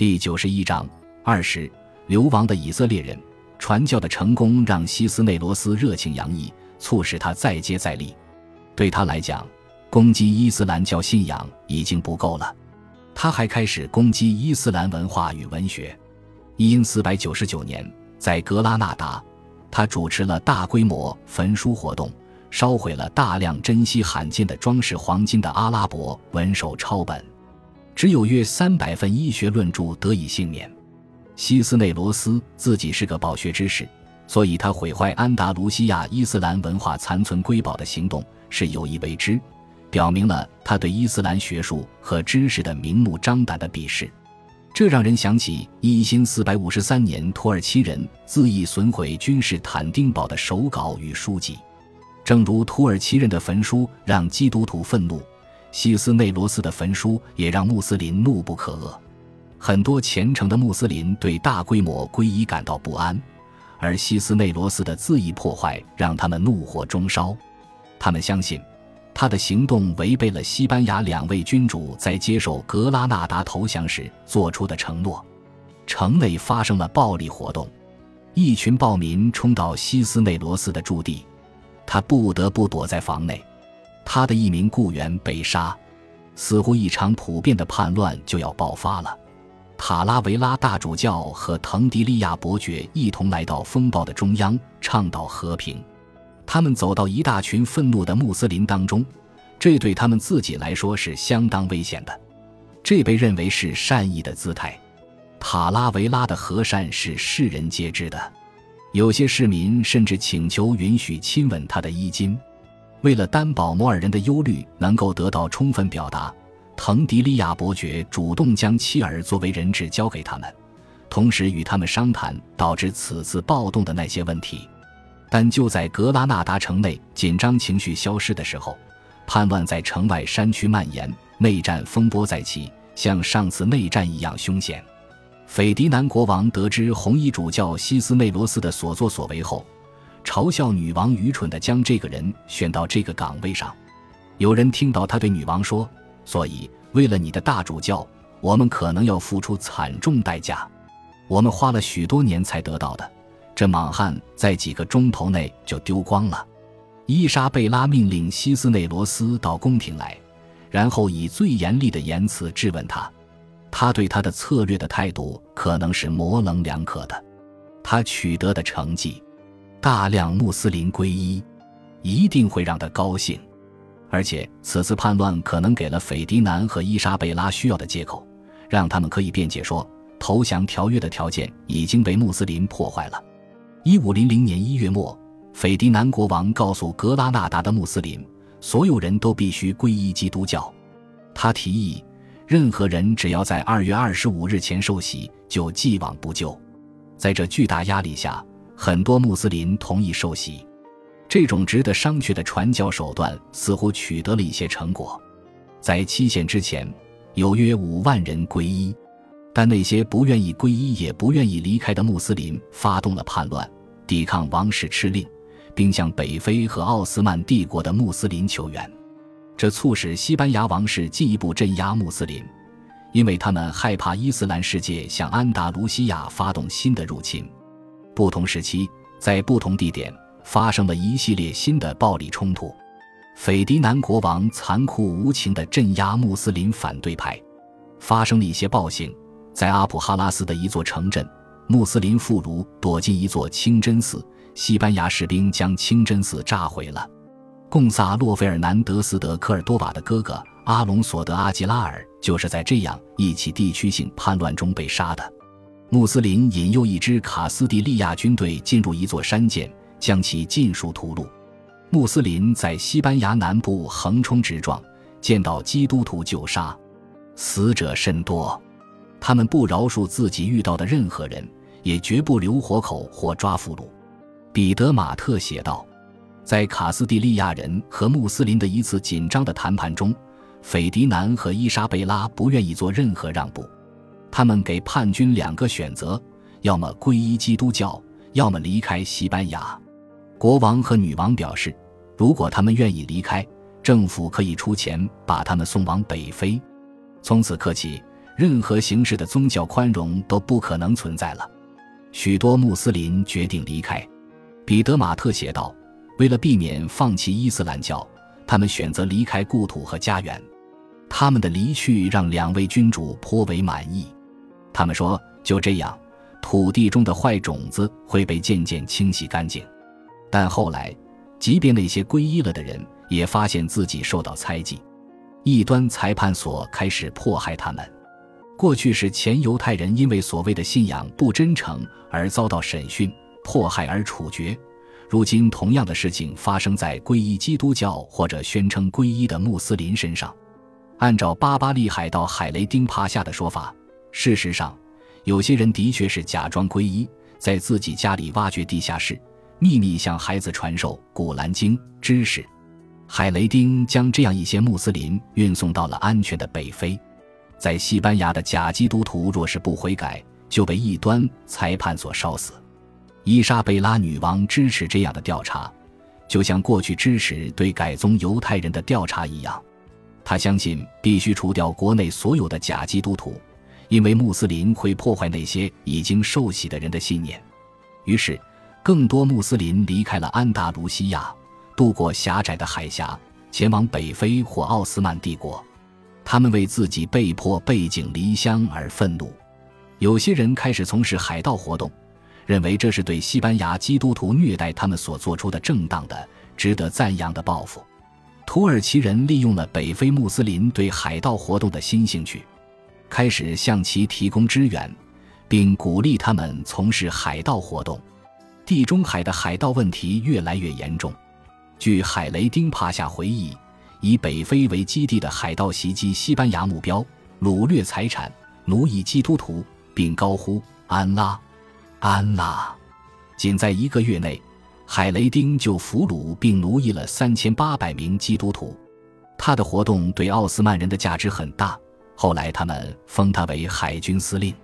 第91章 20. 流亡的以色列人。传教的成功让西斯内罗斯热情洋溢，促使他再接再厉。对他来讲，攻击伊斯兰教信仰已经不够了，他还开始攻击伊斯兰文化与文学。1499年，在格拉纳达，他主持了大规模焚书活动，烧毁了大量珍稀罕见的装饰黄金的阿拉伯文手抄本，只有约300份医学论著得以幸免。西斯内罗斯自己是个饱学之士，所以他毁坏安达卢西亚伊斯兰文化残存瑰宝的行动是有意为之，表明了他对伊斯兰学术和知识的明目张胆的鄙视。这让人想起1453年土耳其人恣意损毁君士坦丁堡的手稿与书籍。正如土耳其人的焚书让基督徒愤怒，西斯内罗斯的焚书也让穆斯林怒不可遏。很多虔诚的穆斯林对大规模皈依感到不安，而西斯内罗斯的恣意破坏让他们怒火中烧。他们相信，他的行动违背了西班牙两位君主在接受格拉纳达投降时做出的承诺。城内发生了暴力活动，一群暴民冲到西斯内罗斯的驻地，他不得不躲在房内。他的一名雇员被杀，似乎一场普遍的叛乱就要爆发了。塔拉维拉大主教和腾迪利亚伯爵一同来到风暴的中央，倡导和平。他们走到一大群愤怒的穆斯林当中，这对他们自己来说是相当危险的，这被认为是善意的姿态。塔拉维拉的和善是世人皆知的，有些市民甚至请求允许亲吻他的衣襟。为了担保摩尔人的忧虑能够得到充分表达，腾迪利亚伯爵主动将妻儿作为人质交给他们，同时与他们商谈导致此次暴动的那些问题。但就在格拉纳达城内紧张情绪消失的时候，叛乱在城外山区蔓延，内战风波再起，像上次内战一样凶险。斐迪南国王得知红衣主教西斯内罗斯的所作所为后，嘲笑女王愚蠢地将这个人选到这个岗位上。有人听到他对女王说，所以为了你的大主教，我们可能要付出惨重代价，我们花了许多年才得到的，这莽汉在几个钟头内就丢光了。伊莎贝拉命令西斯内罗斯到宫廷来，然后以最严厉的言辞质问他。他对他的策略的态度可能是模棱两可的。他取得的成绩，大量穆斯林皈依，一定会让他高兴。而且此次叛乱可能给了斐迪南和伊莎贝拉需要的借口，让他们可以辩解说，投降条约的条件已经被穆斯林破坏了。1500年1月末，斐迪南国王告诉格拉纳达的穆斯林，所有人都必须皈依基督教。他提议，任何人只要在2月25日前受洗，就既往不咎。在这巨大压力下，很多穆斯林同意受洗。这种值得商榷的传教手段似乎取得了一些成果，在期限之前，有约5万人皈依，但那些不愿意皈依也不愿意离开的穆斯林发动了叛乱，抵抗王室敕令，并向北非和奥斯曼帝国的穆斯林求援。这促使西班牙王室进一步镇压穆斯林，因为他们害怕伊斯兰世界向安达卢西亚发动新的入侵。不同时期，在不同地点发生了一系列新的暴力冲突。斐迪南国王残酷无情地镇压穆斯林反对派，发生了一些暴行。在阿普哈拉斯的一座城镇，穆斯林妇孺躲进一座清真寺，西班牙士兵将清真寺炸毁了。贡萨洛·费尔南德斯·德科尔多瓦的哥哥阿隆索·德·阿吉拉尔就是在这样一起地区性叛乱中被杀的。穆斯林引诱一支卡斯蒂利亚军队进入一座山涧，将其尽数屠戮。穆斯林在西班牙南部横冲直撞，见到基督徒就杀，死者甚多。他们不饶恕自己遇到的任何人，也绝不留活口或抓俘虏。彼得·马特写道，在卡斯蒂利亚人和穆斯林的一次紧张的谈判中，斐迪南和伊莎贝拉不愿意做任何让步。他们给叛军2个选择，要么皈依基督教，要么离开西班牙。国王和女王表示，如果他们愿意离开，政府可以出钱把他们送往北非。从此刻起，任何形式的宗教宽容都不可能存在了。许多穆斯林决定离开。彼得马特写道，为了避免放弃伊斯兰教，他们选择离开故土和家园。他们的离去让两位君主颇为满意。他们说，就这样，土地中的坏种子会被渐渐清洗干净。但后来，即便那些皈依了的人，也发现自己受到猜忌。异端裁判所开始迫害他们。过去是前犹太人因为所谓的信仰不真诚而遭到审讯、迫害而处决，如今同样的事情发生在皈依基督教或者宣称皈依的穆斯林身上。按照巴巴利海盗海雷丁帕夏的说法，事实上，有些人的确是假装皈依，在自己家里挖掘地下室，秘密向孩子传授《古兰经》知识。海雷丁将这样一些穆斯林运送到了安全的北非。在西班牙的假基督徒若是不悔改，就被异端裁判所烧死。伊莎贝拉女王支持这样的调查，就像过去支持对改宗犹太人的调查一样。她相信必须除掉国内所有的假基督徒，因为穆斯林会破坏那些已经受洗的人的信念。于是，更多穆斯林离开了安达卢西亚，渡过狭窄的海峡，前往北非或奥斯曼帝国。他们为自己被迫背井离乡而愤怒，有些人开始从事海盗活动，认为这是对西班牙基督徒虐待他们所做出的正当的、值得赞扬的报复。土耳其人利用了北非穆斯林对海盗活动的新兴趣，开始向其提供支援，并鼓励他们从事海盗活动。地中海的海盗问题越来越严重。据海雷丁帕夏回忆，以北非为基地的海盗袭击西班牙目标，掳掠财产，奴役基督徒，并高呼安拉，安拉。仅在一个月内，海雷丁就俘虏并奴役了3800名基督徒。他的活动对奥斯曼人的价值很大，后来他们封他为海军司令。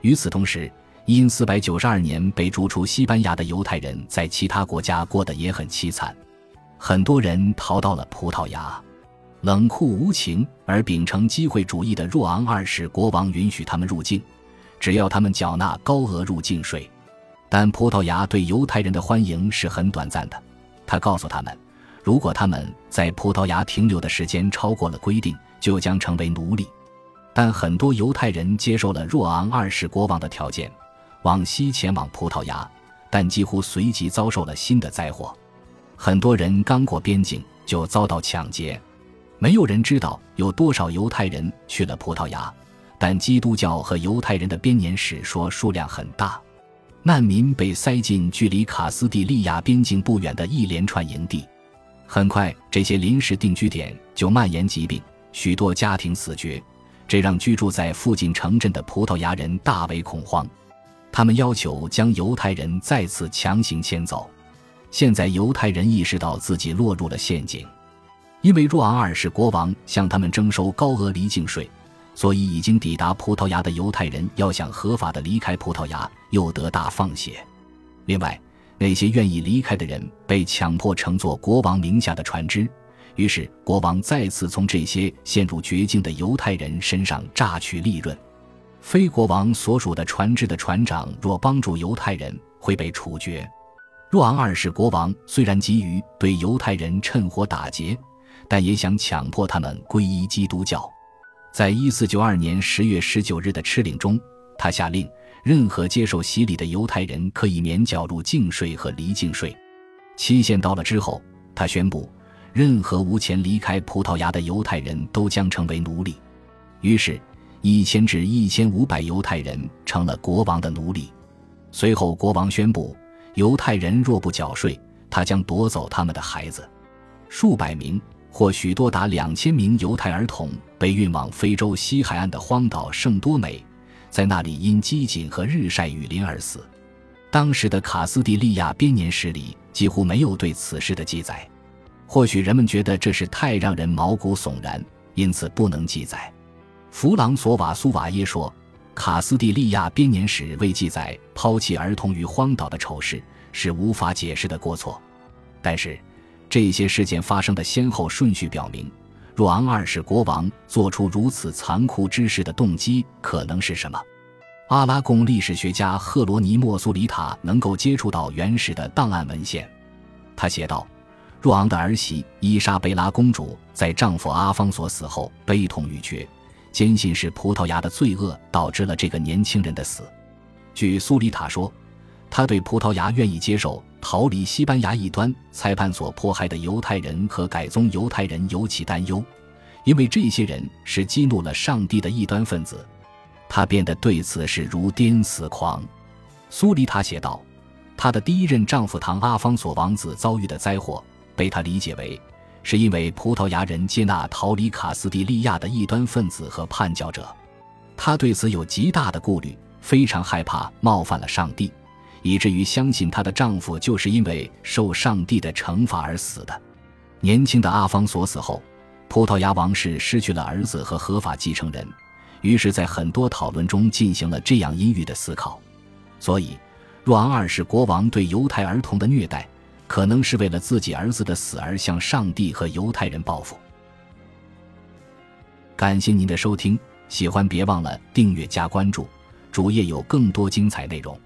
与此同时，因492年被逐出西班牙的犹太人在其他国家过得也很凄惨。很多人逃到了葡萄牙。冷酷无情而秉承机会主义的若昂二世国王允许他们入境，只要他们缴纳高额入境税。但葡萄牙对犹太人的欢迎是很短暂的，他告诉他们，如果他们在葡萄牙停留的时间超过了规定，就将成为奴隶。但很多犹太人接受了若昂二世国王的条件，往西前往葡萄牙，但几乎随即遭受了新的灾祸。很多人刚过边境就遭到抢劫，没有人知道有多少犹太人去了葡萄牙，但基督教和犹太人的编年史说数量很大。难民被塞进距离卡斯蒂利亚边境不远的一连串营地，很快这些临时定居点就蔓延疾病，许多家庭死绝，这让居住在附近城镇的葡萄牙人大为恐慌，他们要求将犹太人再次强行迁走。现在犹太人意识到自己落入了陷阱，因为若昂二世国王向他们征收高额离境税，所以已经抵达葡萄牙的犹太人要想合法地离开葡萄牙又得大放血。另外，那些愿意离开的人被强迫乘坐国王名下的船只，于是国王再次从这些陷入绝境的犹太人身上榨取利润。非国王所属的船只的船长若帮助犹太人，会被处决。若昂二世国王虽然急于对犹太人趁火打劫，但也想强迫他们皈依基督教。在1492年10月19日的敕令中，他下令任何接受洗礼的犹太人可以免缴入境税和离境税。期限到了之后，他宣布任何无钱离开葡萄牙的犹太人都将成为奴隶。于是1000至1500犹太人成了国王的奴隶。随后国王宣布，犹太人若不缴税，他将夺走他们的孩子。数百名或许多达2000名犹太儿童被运往非洲西海岸的荒岛圣多美，在那里因饥馑和日晒雨淋而死。当时的卡斯蒂利亚编年史里几乎没有对此事的记载，或许人们觉得这事太让人毛骨悚然，因此不能记载。弗朗索瓦苏瓦耶说，卡斯蒂利亚编年史未记载抛弃儿童于荒岛的丑事是无法解释的过错。但是这些事件发生的先后顺序表明，若昂二世国王做出如此残酷之事的动机可能是什么？阿拉贡历史学家赫罗尼莫·苏里塔能够接触到原始的档案文献，他写道，若昂的儿媳伊莎贝拉公主在丈夫阿方索死后悲痛欲绝，坚信是葡萄牙的罪恶导致了这个年轻人的死。据苏里塔说，他对葡萄牙愿意接受逃离西班牙一端裁判所迫害的犹太人和改宗犹太人尤其担忧，因为这些人是激怒了上帝的异端分子。他变得对此事如癫死狂。苏里塔写道，他的第一任丈夫唐阿方索王子遭遇的灾祸，被他理解为是因为葡萄牙人接纳逃离卡斯蒂利亚的异端分子和叛教者。他对此有极大的顾虑，非常害怕冒犯了上帝，以至于相信她的丈夫就是因为受上帝的惩罚而死的。年轻的阿方索死后，葡萄牙王室失去了儿子和合法继承人，于是在很多讨论中进行了这样阴郁的思考。所以若昂二世国王对犹太儿童的虐待，可能是为了自己儿子的死而向上帝和犹太人报复。感谢您的收听，喜欢别忘了订阅加关注，主页有更多精彩内容。